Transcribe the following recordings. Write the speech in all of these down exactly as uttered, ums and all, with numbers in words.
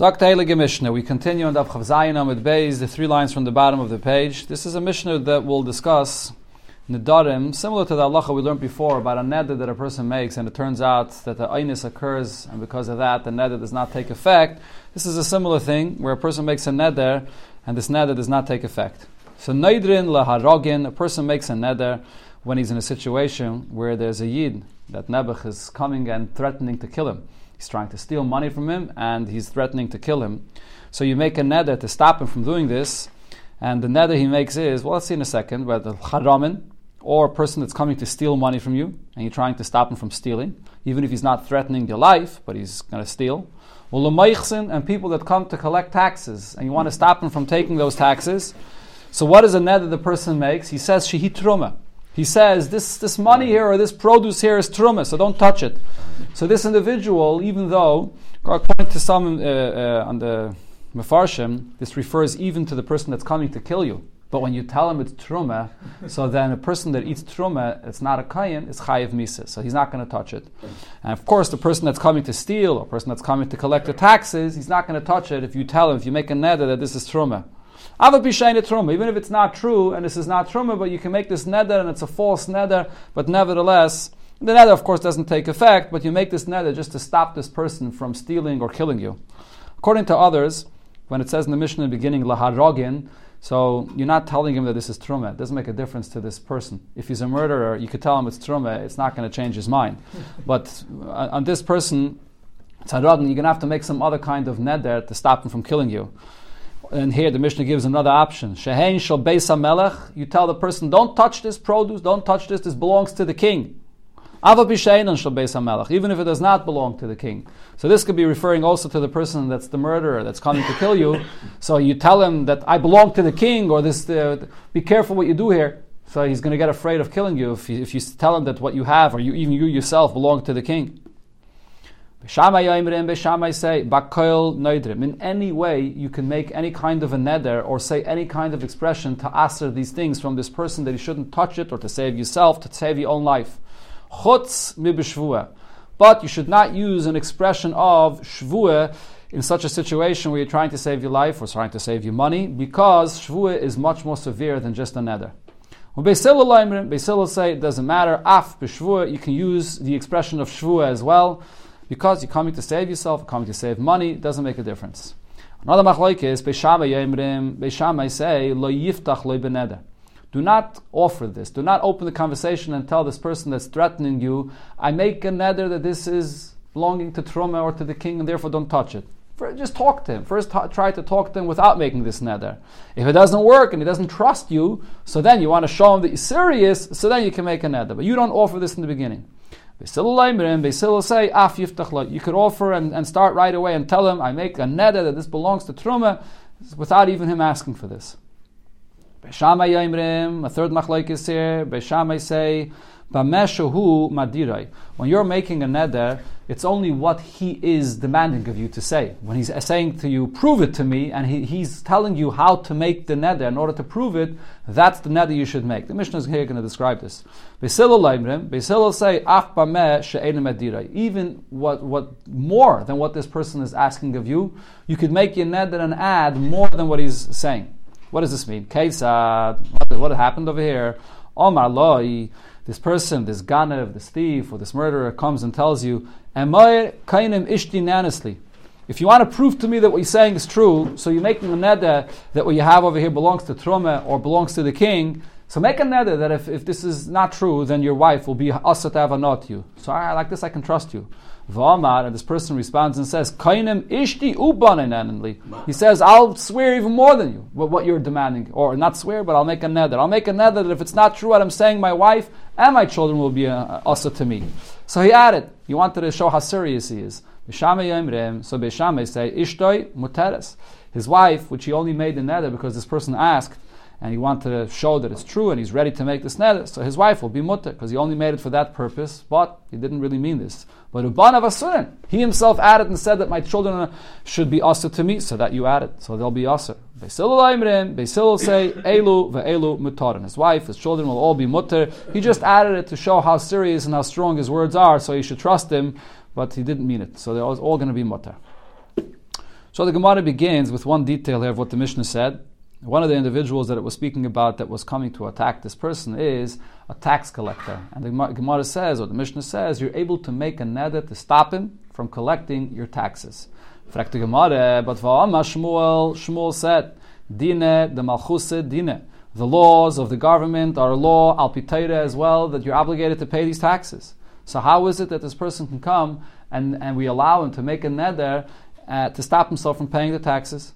Sagt Heilige Mishnah. We continue on the Daf Chav Zayin Amud Beis, the three lines from the bottom of the page. This is a Mishnah that will discuss Nedarim, similar to the halacha we learned before about a neder that a person makes, and it turns out that the aynus occurs, and because of that, the neder does not take effect. This is a similar thing where a person makes a neder, and this neder does not take effect. So neidrin laharogin, a person makes a neder when he's in a situation where there's a yid that Nebuch is coming and threatening to kill him. He's trying to steal money from him, and he's threatening to kill him. So you make a neder to stop him from doing this, and the neder he makes is, well, let's see in a second, whether haramin, or a person that's coming to steal money from you, and you're trying to stop him from stealing, even if he's not threatening your life, but he's going to steal. And people that come to collect taxes, and you want to stop him from taking those taxes. So what is a neder the person makes? He says, shehi Truma. He says, this this money here or this produce here is Truma, so don't touch it. So this individual, even though, according to some uh, uh, on the Mepharshim, this refers even to the person that's coming to kill you. But when you tell him it's Truma, so then a person that eats Truma, it's not a kayin, it's chayiv misa, so he's not going to touch it. And of course, the person that's coming to steal, or person that's coming to collect the taxes, he's not going to touch it if you tell him, if you make a neder that this is Truma. Even if it's not true, and this is not Truma, but you can make this neder, and it's a false neder, but nevertheless, the neder of course doesn't take effect, but you make this neder just to stop this person from stealing or killing you. According to others, when it says in the Mishnah in the beginning, laharogin, so you're not telling him that this is Truma. It doesn't make a difference to this person. If he's a murderer, you could tell him it's Truma, it's not going to change his mind. But on this person, it's harogin, you're going to have to make some other kind of neder to stop him from killing you. And here the Mishnah gives another option. Shehein shel beis hamelech. You tell the person, don't touch this produce, don't touch this, this belongs to the king. Ava b'sheinon shel beis hamelech, even if it does not belong to the king. So this could be referring also to the person that's the murderer, that's coming to kill you. So you tell him that I belong to the king, or this, uh, be careful what you do here. So he's going to get afraid of killing you if you, if you tell him that what you have, or you, even you yourself, belong to the king. Beis Shammai omrim, Beis Shammai say, b'koil nedarim. In any way, you can make any kind of a neder or say any kind of expression to asur these things from this person that he shouldn't touch it or to save yourself, to save your own life. Chutz mi b'shvueh. But you should not use an expression of shvueh in such a situation where you're trying to save your life or trying to save your money, because shvueh is much more severe than just a neder. When Beis Hillel omrim, Beis Hillel say, it doesn't matter, af b'shvueh, you can use the expression of shvueh as well. Because you're coming to save yourself, coming to save money, it doesn't make a difference. Another machloek is, Beis Shammai omrim, Beis Shammai say, lo yiftach lo beneder. Do not offer this. Do not open the conversation and tell this person that's threatening you, I make a neder that this is belonging to Truma or to the king, and therefore don't touch it. Just talk to him. First t- try to talk to him without making this neder. If it doesn't work and he doesn't trust you, so then you want to show him that you're serious, so then you can make a neder. But you don't offer this in the beginning. Baisel say, af yiftach lo. You could offer and, and start right away and tell him, I make a neder that this belongs to Truma, without even him asking for this. Beis Shammai omrim, a third machloek is here. Beis Shammai say, b'meshahu madirai. When you're making a neder, it's only what he is demanding of you to say. When he's saying to you, prove it to me, and he, he's telling you how to make the neder in order to prove it, that's the neder you should make. The Mishnah is here going to describe this. Baisel say, af b'meh she'ein madirai. Even what, what more than what this person is asking of you, you could make your neder and add more than what he's saying. What does this mean? Keisad, what happened over here? Omar loi. This person, this ganav, this thief, or this murderer comes and tells you, if you want to prove to me that what you're saying is true, so you're making a neder that what you have over here belongs to Truma or belongs to the king, so make a neder that if, if this is not true, then your wife will be asatava, not you. So I, like this I can trust you. V'amar, and this person responds and says, he says, I'll swear even more than you, what you're demanding. Or not swear, but I'll make a neder. I'll make a neder that if it's not true what I'm saying, my wife and my children will be asa to me. So he added, he wanted to show how serious he is. So Beis Shammai say, ishtoi muteres. His wife, which he only made the neder because this person asked, and he wanted to show that it's true, and he's ready to make this neder, so his wife will be mutter, because he only made it for that purpose, but he didn't really mean this. But ubanav asurin, he himself added and said that my children should be asur to me, so that you added, so they'll be asur. Beis Hillel omrim, Beis Hillel say, elu ve'elu mutar, and his wife, his children will all be mutter. He just added it to show how serious and how strong his words are, so you should trust him, but he didn't mean it, so they're all going to be mutter. So the Gemara begins with one detail here of what the Mishnah said. One of the individuals that it was speaking about that was coming to attack this person is a tax collector. And the Gemara says, or the Mishnah says, you're able to make a neder to stop him from collecting your taxes. But Shmuel, Shmuel said, Dina Demalchusa Dina. The laws of the government are a law, alpiteira as well, that you're obligated to pay these taxes. So how is it that this person can come and, and we allow him to make a neder uh, to stop himself from paying the taxes?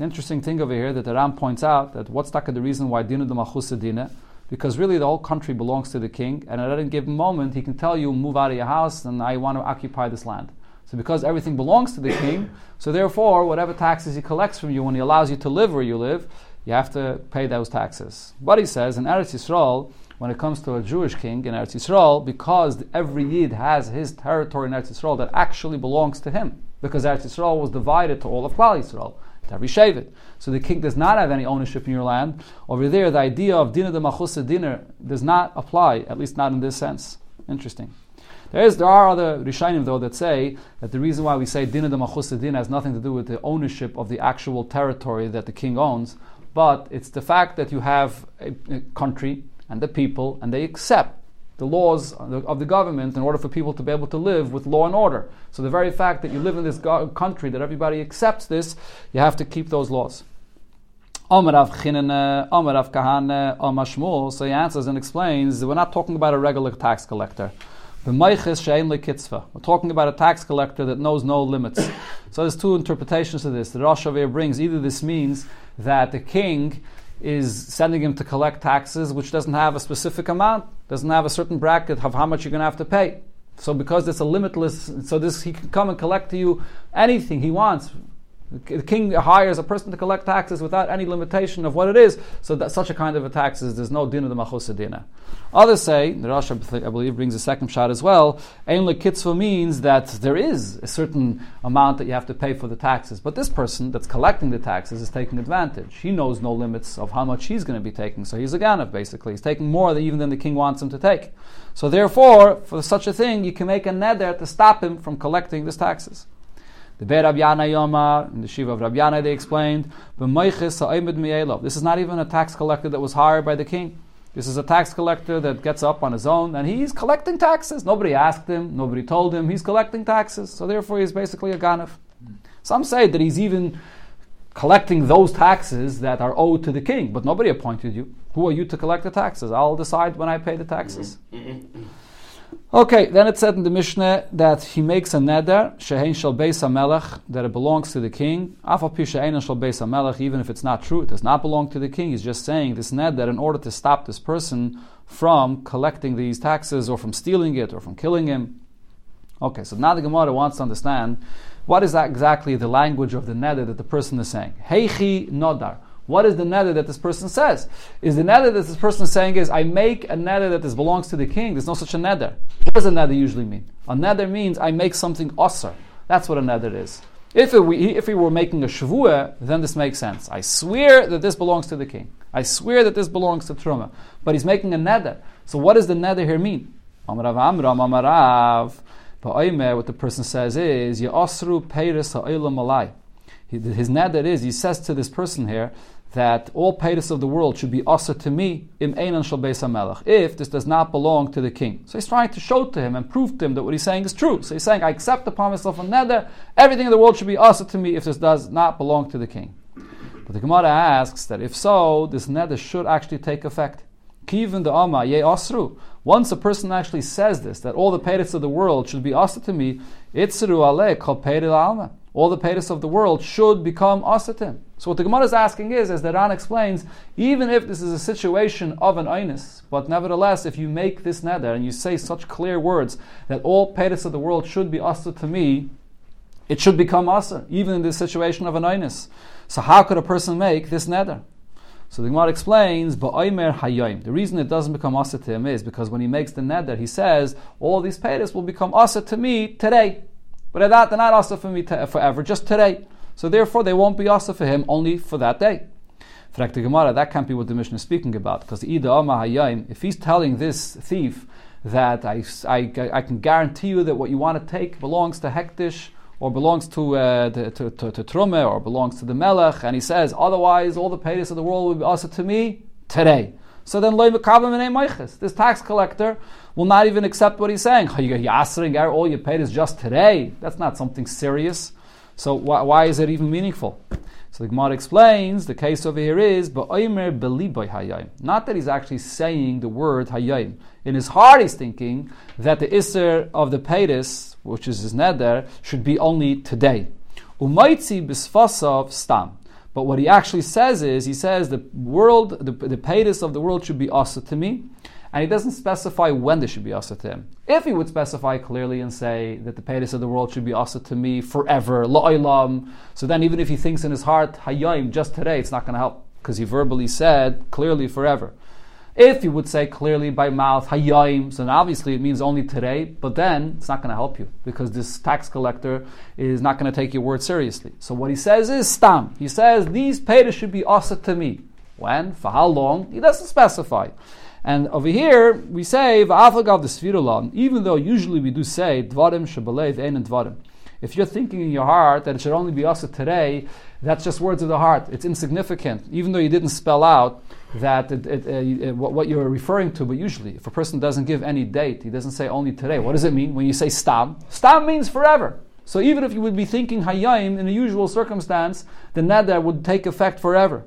An interesting thing over here that the Ram points out, that what's taka the reason why Dina Demalchusa Dina? Because really the whole country belongs to the king, and at any given moment he can tell you, move out of your house and I want to occupy this land. So because everything belongs to the king, so therefore whatever taxes he collects from you when he allows you to live where you live, you have to pay those taxes. But he says in Eretz Yisrael, when it comes to a Jewish king in Eretz Yisrael, because every yid has his territory in Eretz Yisrael that actually belongs to him, because Eretz Yisrael was divided to all of Klal Yisrael, to every shavit. So the king does not have any ownership in your land. Over there, the idea of Dina Demalchusa Dina does not apply, at least not in this sense. Interesting. There is, there are other Rishanim though that say that the reason why we say Dina Demalchusa Dina has nothing to do with the ownership of the actual territory that the king owns, but it's the fact that you have a, a country and the people, and they accept the laws of the government in order for people to be able to live with law and order. So the very fact that you live in this go- country, that everybody accepts this, you have to keep those laws. Amar Rav Chinana, Amar Rav Kahana, Amar Shmuel. So he answers and explains, we're not talking about a regular tax collector. We're talking about a tax collector that knows no limits. So there's two interpretations to this. The Rosh Hashanah brings, either this means that the king is sending him to collect taxes which doesn't have a specific amount, doesn't have a certain bracket of how much you're going to have to pay. So because it's a limitless, so this he can come and collect to you anything he wants. The king hires a person to collect taxes without any limitation of what it is. So that such a kind of a taxes, there's no Dina Demalchusa Dina. Others say, the Rosh, I believe, brings a second shot as well. Ein lekitzva means that there is a certain amount that you have to pay for the taxes, but this person that's collecting the taxes is taking advantage. He knows no limits of how much he's going to be taking, so he's a ganav basically. He's taking more than even than the king wants him to take. So therefore, for such a thing, you can make a neder to stop him from collecting these taxes. The Be'er Rav Yana Yomar, in the Shiva of Rav Yana, they explained, this is not even a tax collector that was hired by the king. This is a tax collector that gets up on his own, and he's collecting taxes. Nobody asked him, nobody told him, he's collecting taxes. So therefore he's basically a ganav. Some say that he's even collecting those taxes that are owed to the king, but nobody appointed you. Who are you to collect the taxes? I'll decide when I pay the taxes. Okay, then it said in the Mishnah that he makes a neder shehein shel beis hamelech, that it belongs to the king. Afal pi shehein shel beis hamelech, even if it's not true, it does not belong to the king. He's just saying this neder in order to stop this person from collecting these taxes, or from stealing it, or from killing him. Okay, so now the Gemara wants to understand what is that exactly the language of the neder that the person is saying. Heichi nodar. What is the neder that this person says? Is the neder that this person is saying is, I make a neder that this belongs to the king? There's no such a neder. What does a neder usually mean? A neder means I make something asur. That's what a neder is. If it, we if we were making a shvueh, then this makes sense. I swear that this belongs to the king. I swear that this belongs to Truma. But he's making a neder. So what does the neder here mean? Amarav amram amarav. Ba'omer, what the person says is, Ya'asru peters ha'olam alai. His neder is, he says to this person here, that all peters of the world should be asur to me im einan shel beis hamelech, if this does not belong to the king. So he's trying to show to him and prove to him that what he's saying is true. So he's saying, I accept upon myself a neder, everything in the world should be asur to me if this does not belong to the king. But the Gemara asks that if so, this neder should actually take effect. Kivin de ama ye asru. Once a person actually says this, that all the peters of the world should be asur to me, itzru aleh kol peter alma. All the peters of the world should become asur to him. So what the Gemara is asking is, as the Ran explains, even if this is a situation of an aynus, but nevertheless, if you make this neder and you say such clear words that all peters of the world should be asur to me, it should become asur, even in this situation of an aynus. So how could a person make this neder? So the Gemara explains, Ba'omer Hayyayim. The reason it doesn't become asur to him is because when he makes the neder, he says, all these peters will become asur to me today. But they're not, they're not asur for me to, forever, just today. So therefore, they won't be asur for him, only for that day. Frak the Gemara, that can't be what the Mishnah is speaking about, because the Ida Ama Hayyim, if he's telling this thief that I, I, I can guarantee you that what you want to take belongs to Hekdish or belongs to, uh, to, to, to, to Truma, or belongs to the Melech, and he says, otherwise all the peters of the world will be asur to me today. So then lo yikabel minei meiches. This tax collector will not even accept what he's saying. Oh, you're asering all your peters just today. That's not something serious. So why, why is it even meaningful? So the Gemara explains, the case over here is, ba'omer beliboy hayyayim. Not that he's actually saying the word hayyayim. In his heart he's thinking that the iser of the peters, which is his neder, should be only today. Umaitzi bisfasav stam. But what he actually says is, he says the world, the, the peters of the world should be asur to me. And he doesn't specify when they should be asur to him. If he would specify clearly and say that the peters of the world should be asur to me forever, la'olam, so then even if he thinks in his heart, hayyayim, just today, it's not going to help, because he verbally said clearly forever. If he would say clearly by mouth, hayyayim, so then obviously it means only today, but then it's not going to help you, because this tax collector is not going to take your word seriously. So what he says is stam. He says, these peters should be asur to me. When? For how long? He doesn't specify. And over here, we say, V'afagav the Sfirulan, even though usually we do say, Dvarim Shabalev Einen Dvarim. If you're thinking in your heart that it should only be asur today, that's just words of the heart. It's insignificant, even though you didn't spell out that it, it, uh, what you're referring to. But usually, if a person doesn't give any date, he doesn't say only today. What does it mean when you say stam? Stam means forever. So even if you would be thinking hayyayim in a usual circumstance, the neder would take effect forever.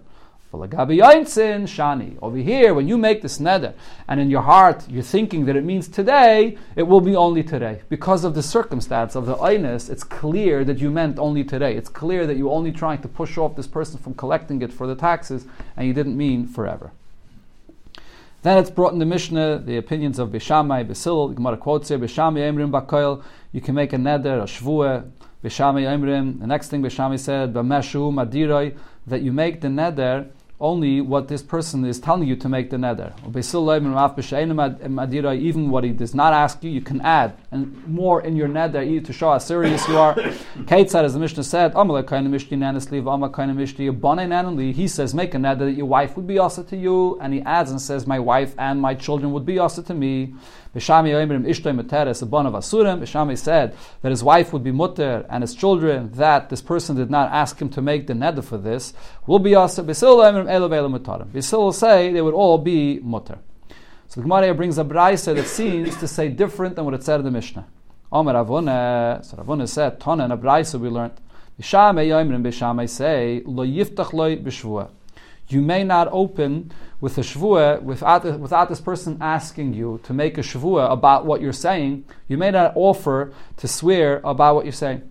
Shani. Over here, when you make this neder, and in your heart you're thinking that it means today, it will be only today. Because of the circumstance of the aynus, it's clear that you meant only today. It's clear that you're only trying to push off this person from collecting it for the taxes, and you didn't mean forever. Then it's brought in the Mishnah, the opinions of Beis Shammai, Beis Hillel, the Gemara quotes here, Beis Shammai omrim b'koil, you can make a neder, a shvueh. Beis Shammai omrim, the next thing Beis Shammai said, b'meshu madirai, that you make the neder only what this person is telling you to make the neder. Even what he does not ask you, you can add. And more in your neder to show how serious you are. Ketzad, as the Mishnah said, he says, make a neder that your wife would be asur to you. And he adds and says, my wife and my children would be asur to me. B'shamai said that his wife would be mutter and his children, that this person did not ask him to make the neder for this, will be asur. Baisel will say they would all be mutter. So the Gemara brings a braisa that seems to say different than what it said in the Mishnah. Amar Ravuna, so Ravuna said, Tana and a braisa we learned. B'shamai yomrim, B'shamai say, lo yiftach lo beneder. You may not open with a shvueh without, without this person asking you to make a shvueh about what you're saying. You may not offer to swear about what you're saying.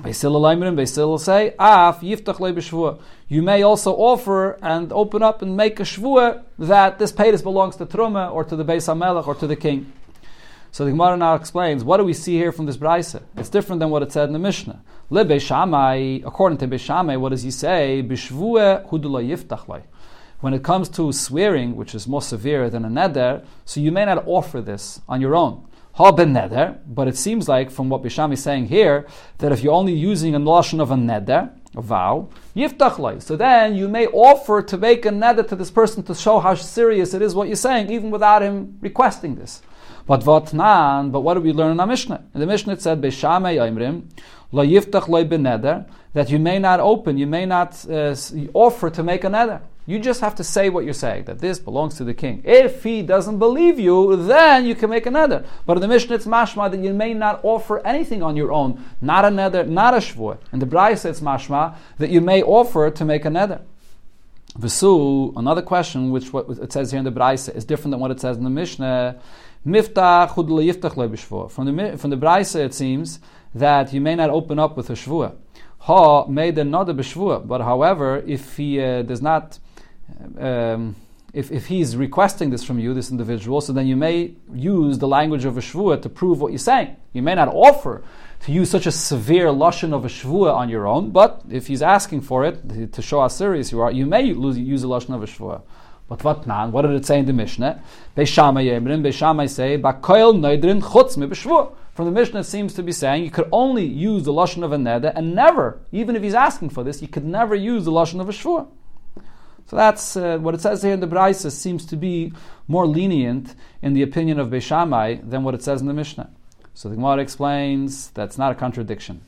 Baisel omrim, Baisel say, af yiftach lo b'shvueh. You may also offer and open up and make a shvueh that this paytas belongs to Truma or to the Beis HaMelech or to the king. So the Gemara now explains, what do we see here from this braisa? It's different than what it said in the Mishnah. Le Beis Shammai, according to Beis Shammai, what does he say? B'shvueh hu d'lo yiftach lo. When it comes to swearing, which is more severe than a neder, so you may not offer this on your own. Ha b'neder, but it seems like from what Beis Shammai is saying here, that if you're only using a lashon of a neder, a vow, yiftach lo. So then you may offer to make a neder to this person to show how serious it is what you're saying, even without him requesting this. But what nan? But what do we learn in our Mishnah? In the Mishnah it said, Beis Shammai omrim, lo yiftach lo beneder, that you may not open, you may not uh, offer to make a neder. You just have to say what you're saying, that this belongs to the king. If he doesn't believe you, then you can make a neder. But in the Mishnah it's mashma that you may not offer anything on your own, not a neder, not a shvueh. And the braisa it's mashma that you may offer to make a neder. V'su, another question, which what it says here in the braisa is different than what it says in the Mishnah. Miftach hu d'lo yiftach lo b'shvueh. From the from the braisa it seems that you may not open up with a shvueh. Ha made another b'shvueh. But however, if he uh, does not, um, if if he's requesting this from you, this individual, so then you may use the language of a shvueh to prove what you're saying. You may not offer to use such a severe lashon of a shvueh on your own, but if he's asking for it to show how serious you are, you may use a lashon of a shvueh. But what nan? What did it say in the Mishnah? Beis Shammai omrim, Beis Shammai say, b'koil nedarim chutz mi b'shvueh. From the Mishnah, it seems to be saying you could only use the lashon of a neder, and never, even if he's asking for this, you could never use the lashon of a shvueh. So that's uh, what it says here in the braisa seems to be more lenient in the opinion of Beis Shammai than what it says in the Mishnah. So the Gemara explains that's not a contradiction.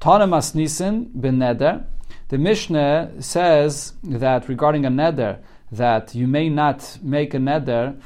Tonamas nisin b'neder. The Mishnah says that regarding a neder, that you may not make a neder,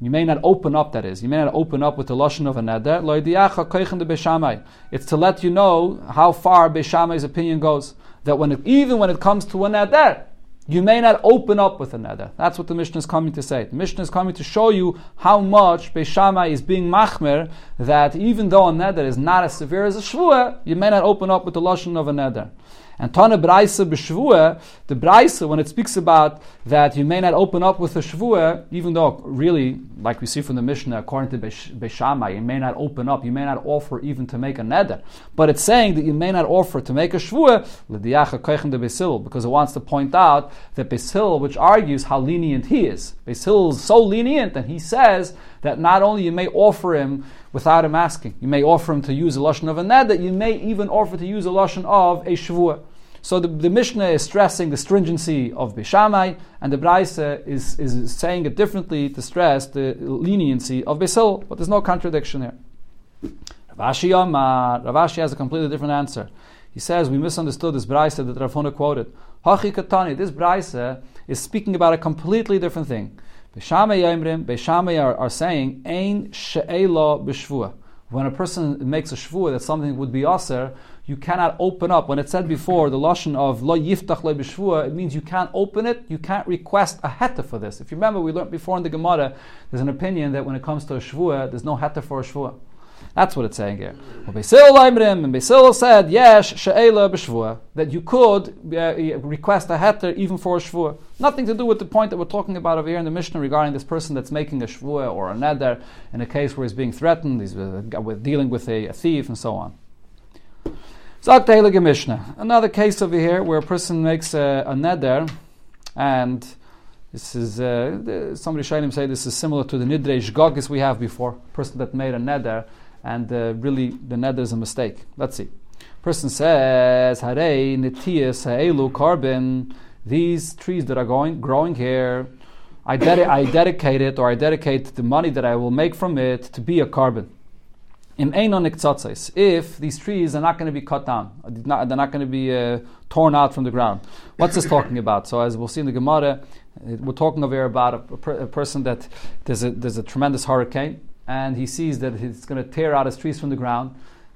you may not open up, that is, you may not open up with the lashon of a neder. Lo yiftach lo beneder. It's to let you know how far Beis Shammai's opinion goes. That when it, even when it comes to a neder, you may not open up with a neder. That's what the Mishnah is coming to say. The Mishnah is coming to show you how much Beis Shammai is being machmer, that even though a neder is not as severe as a shvueh, you may not open up with the lashon of a neder. And Tana braisa b'shvueh, the braisa, when it speaks about that you may not open up with a shvueh, even though really, like we see from the Mishnah, according to Beis Shammai, you may not open up, you may not offer even to make a neder. But it's saying that you may not offer to make a shvueh, l'diacha koichem de Beis Hillel, because it wants to point out that Beis Hillel, which argues how lenient he is. Beis Hillel is so lenient, and he says that not only you may offer him without him asking, you may offer him to use a lashon of a neder, you may even offer to use a lashon of a shvueh. So the, the Mishnah is stressing the stringency of Beis Shammai, and the braisa is, is saying it differently to stress the leniency of Beis Hillel. But there's no contradiction here. Rav Ashi Amar, Rav Ashi has a completely different answer. He says, we misunderstood this braisa that Rav Huna quoted. Hachi Katani, this braisa is speaking about a completely different thing. Beis Shammai omrim, Beis Shammai are, are saying, Ein she'ela b'shvueh. When a person makes a shvuah that something would be asur, you cannot open up. When it said before, the lashon of lo yiftach lo beneder, it means you can't open it, you can't request a heter for this. If you remember, we learned before in the Gemara, there's an opinion that when it comes to a shvuah, there's no heter for a shvuah. That's what it's saying here. Well, Baisel omrim, and Baisel said, yes, she'ela b'shvuah, that you could uh, request a heter even for a shvuah. Nothing to do with the point that we're talking about over here in the Mishnah regarding this person that's making a shvuah or a neder in a case where he's being threatened, he's with, dealing with a, a thief, and so on. Zakta Mishnah. Another case over here where a person makes a, a neder, and this is uh, somebody Rishanim say this is similar to the nidrei shgogis we have before. A person that made a neder, and uh, really the neder is a mistake. Let's see. Person says, "Harei nitiyas ha'elu karbin." These trees that are going growing here, I, ded- I dedicate it, or I dedicate the money that I will make from it to be a carbon. Im einon niktzatzos. If these trees are not going to be cut down, not, they're not going to be uh, torn out from the ground. What's this talking about? So, as we'll see in the Gemara, we're talking over here about a, a, per, a person that there's a there's a tremendous hurricane, and he sees that it's going to tear out his trees from the ground.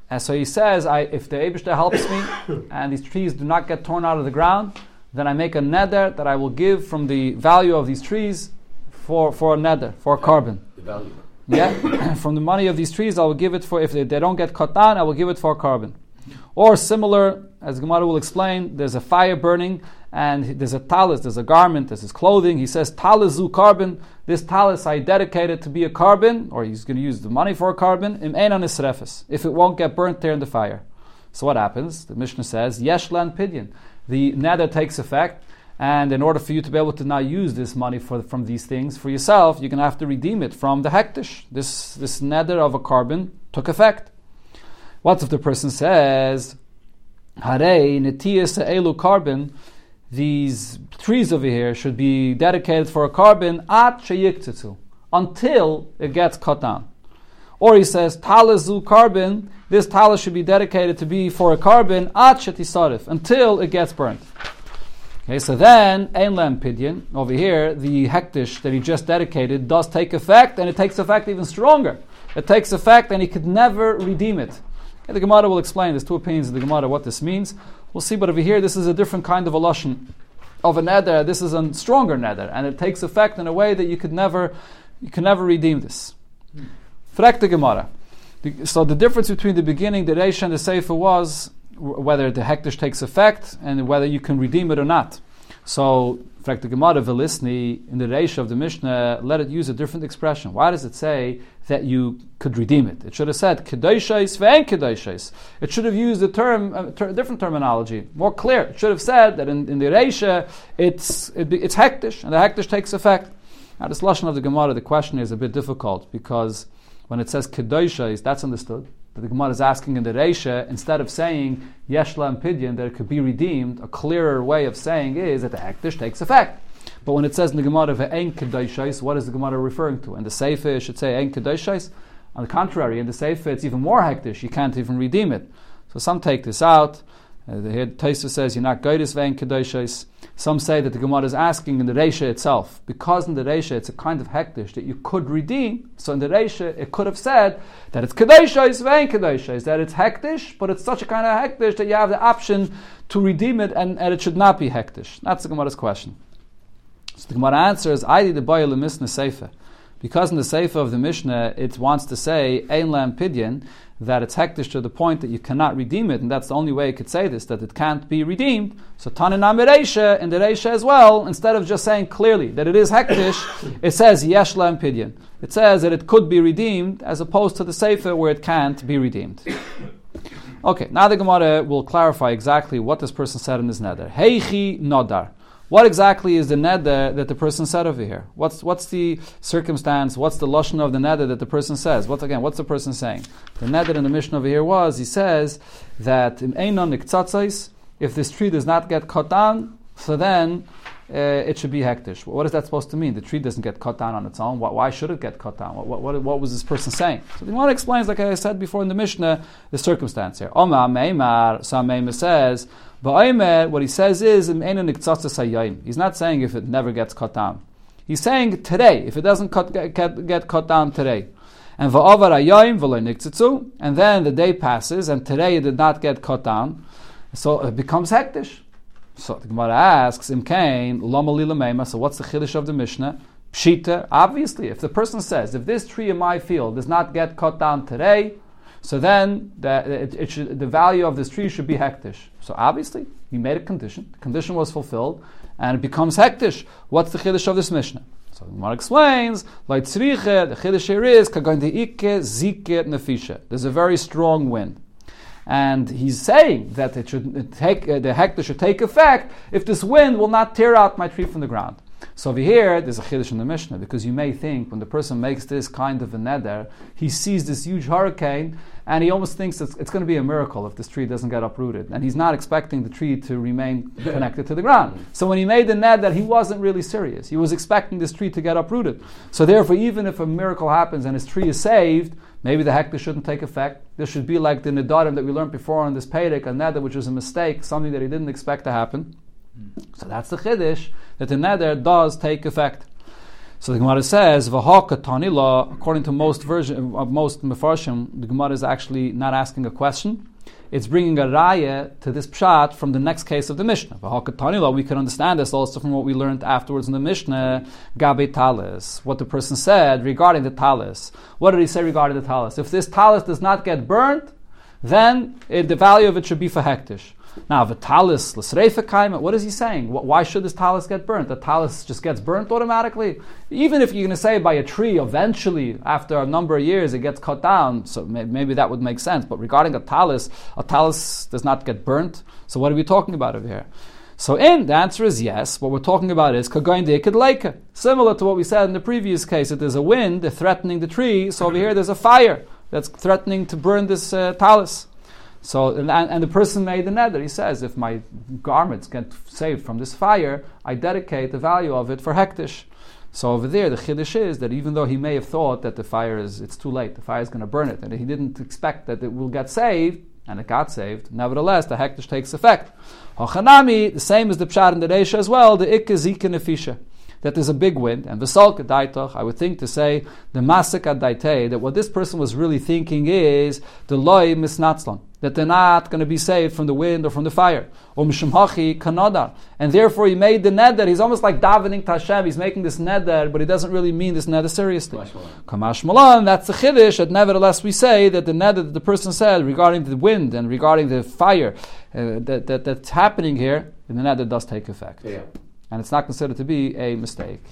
And so he says, I, if the Eibishter helps me and these trees do not get torn out of the ground, then I make a neder that I will give from the value of these trees for, for a neder, for a carbon. The value. Yeah, from the money of these trees I will give it for, if they, they don't get cut down, I will give it for a carbon. Or similar, as Gemara will explain, there's a fire burning, and there's a talis, there's a garment, there's his clothing. He says, talis zu carbon, this talis I dedicate it to be a carbon, or he's going to use the money for a carbon, im einan nisrefes, if it won't get burnt there in the fire. So what happens? The Mishnah says, yeshlan pidyon. The neder takes effect, and in order for you to be able to now use this money for, from these things for yourself, you're going to have to redeem it from the hekdish. This, this neder of a carbon took effect. What if the person says, Harei netiyas ha'elu karbon, these trees over here should be dedicated for a carbon at sheyiktzitzu, until it gets cut down. Or he says, talis zu karbon, this talis should be dedicated to be for a carbon at shetisarif, until it gets burnt. Okay, so then, ein lem pidyon, over here, the hektish that he just dedicated does take effect, and it takes effect even stronger. It takes effect, and he could never redeem it. Okay, the Gemara will explain, there's two opinions in the Gemara what this means. We'll see, but over here, this is a different kind of a lashon of a neder. This is a stronger neder, and it takes effect in a way that you could never, you can never redeem this. Frek the Gemara. So the difference between the beginning, the reish, and the sefer was whether the hektish takes effect and whether you can redeem it or not. So, in the Gemara Velisni, in the Reisha of the Mishnah, let it use a different expression. Why does it say that you could redeem it? It should have said kedoshos ve'en kedoshos. It should have used a term, a ter- different terminology, more clear. It should have said that in, in the Reisha it's it, it's hektish, and the hektish takes effect. Now, this lashon of the Gemara, the question is a bit difficult, because when it says kedoshos, that's understood. But the Gemara is asking in the Reisha, instead of saying Yeshlam Pidyon, that it could be redeemed, a clearer way of saying is that the Hektish takes effect. But when it says in the Gemara, Ve'en Kedoshos, what is the Gemara referring to? And the Sefer should say Ein Kedoshos. On the contrary, in the Sefer, it's even more Hektish, you can't even redeem it. So some take this out. Uh, here Tosfos says you're not goydes vein kadoshos. Some say that the Gemara is asking in the Reisha itself, because in the Reisha it's a kind of Hekdish that you could redeem. So in the Reisha it could have said that it's kadoshos vein kadoshos, that it's Hekdish, but it's such a kind of Hekdish that you have the option to redeem it, and, and it should not be Hekdish. That's the Gemara's question. So the Gemara answers, "Aidi the boy lemisna sefer," because in the sefer of the Mishnah it wants to say ein lam pidyon, that it's hektish to the point that you cannot redeem it, and that's the only way it could say this, that it can't be redeemed. So Tananam Reisha, in the Reisha as well, instead of just saying clearly that it is hektish, it says yesh lam pidyon. It says that it could be redeemed, as opposed to the sefer where it can't be redeemed. Okay, now the Gemara will clarify exactly what this person said in his neder. Heichi nodar. What exactly is the neder that the person said over here? What's what's the circumstance? What's the lashon of the neder that the person says? What's again? What's the person saying? The neder in the Mishnah over here was, he says that in einon niktzatzos, if this tree does not get cut down, so then uh, it should be hektish. What is that supposed to mean? The tree doesn't get cut down on its own. Why should it get cut down? What what, what was this person saying? So the Gemara explains, like I said before in the Mishnah, the circumstance here. Omar meimar, Sameimah says. But what he says is, he's not saying if it never gets cut down. He's saying today, if it doesn't cut, get, get cut down today. And and then the day passes, and today it did not get cut down. So it becomes hektish. So the Gemara asks, so what's the chiddush of the Mishnah? Pshita, obviously, if the person says, if this tree in my field does not get cut down today, so then the, it, it should, the value of this tree should be hektish. So obviously, he made a condition. The condition was fulfilled, and it becomes hektish. What's the chiddush of this Mishnah? So the Gemara explains, the chiddush here is, there's a very strong wind. And he's saying that it should take, uh, the hektish should take effect if this wind will not tear out my tree from the ground. So over here, there's a chiddush in the Mishnah, because you may think when the person makes this kind of a neder, he sees this huge hurricane, and he almost thinks it's, it's going to be a miracle if this tree doesn't get uprooted. And he's not expecting the tree to remain connected to the ground. So when he made the neder, he wasn't really serious. He was expecting this tree to get uprooted. So therefore, even if a miracle happens and his tree is saved, maybe the hektish shouldn't take effect. This should be like the nedarim that we learned before on this peidik, a neder which was a mistake, something that he didn't expect to happen. So that's the chiddush, that the neder does take effect. So the Gemara says, according to most version of most Mepharshim, the Gemara is actually not asking a question. It's bringing a raya to this pshat from the next case of the Mishnah. We can understand this also from what we learned afterwards in the Mishnah, gabe talis, what the person said regarding the talis. What did he say regarding the talis? If this talis does not get burnt, then it, the value of it should be for hektish. Now, the talis, what is he saying? Why should this talis get burnt? The talis just gets burnt automatically? Even if you're going to say by a tree, eventually, after a number of years, it gets cut down, so maybe that would make sense. But regarding a talis, a talis does not get burnt. So what are we talking about over here? So in, the answer is yes. What we're talking about is kayin deikid leika. Similar to what we said in the previous case, that there's a wind threatening the tree, so over here there's a fire that's threatening to burn this uh, talis. So and, and the person made the neder. He says, if my garments get saved from this fire, I dedicate the value of it for hektish. So over there, the chiddush is that even though he may have thought that the fire is, it's too late, the fire is going to burn it, and he didn't expect that it will get saved, and it got saved. Nevertheless, the hektish takes effect. Hochanami, the same as the pshat and the reisha as well. The ikka zika nefisha. That there's a big wind, and v'salka daitoch, I would think to say, the masika daitei, that what this person was really thinking is, the loy misnatzlon, that they're not going to be saved from the wind or from the fire. Or mishum hachi kanodar. And therefore he made the neder, he's almost like davening to Hashem, he's making this neder, but he doesn't really mean this neder seriously. Kamash malan, that's the chiddush, that nevertheless we say that the neder that the person said regarding the wind and regarding the fire, uh, that, that that's happening here, and the neder does take effect. Yeah. And it's not considered to be a mistake.